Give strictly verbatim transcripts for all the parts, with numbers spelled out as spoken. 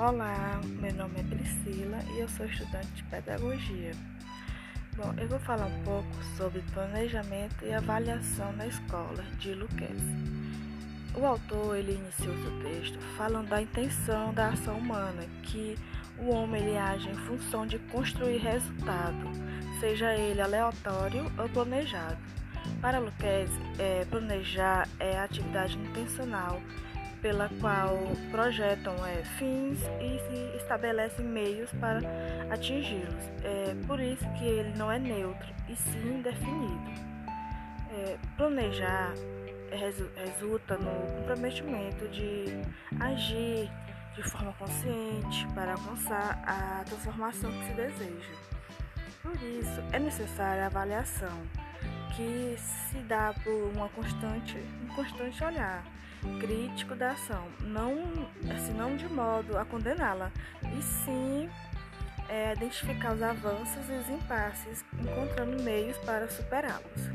Olá, meu nome é Priscila e eu sou estudante de Pedagogia. Bom, eu vou falar um pouco sobre planejamento e avaliação na escola, de Luquez. O autor, ele iniciou seu texto falando da intenção da ação humana, que o homem ele age em função de construir resultado, seja ele aleatório ou planejado. Para Luquez, é, planejar é a atividade intencional, pela qual projetam é, fins e se estabelecem meios para atingi-los. É por isso que ele não é neutro, e sim definido. É, planejar resu- resulta no comprometimento de agir de forma consciente para alcançar a transformação que se deseja. Por isso, é necessária a avaliação, que se dá por uma constante, um constante olhar crítico da ação, não, assim, não de modo a condená-la, e sim é, identificar os avanços e os impasses, encontrando meios para superá-los.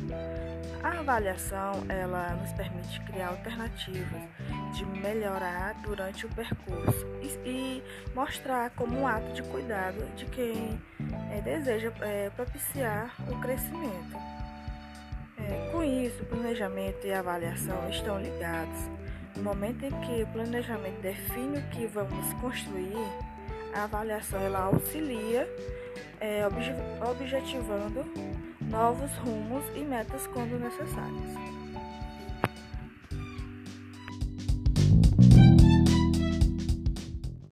A avaliação ela nos permite criar alternativas de melhorar durante o percurso e, e mostrar como um ato de cuidado de quem é, deseja é, propiciar o crescimento. Com isso, planejamento e avaliação estão ligados. No momento em que o planejamento define o que vamos construir, a avaliação ela auxilia, é, objetivando novos rumos e metas quando necessários.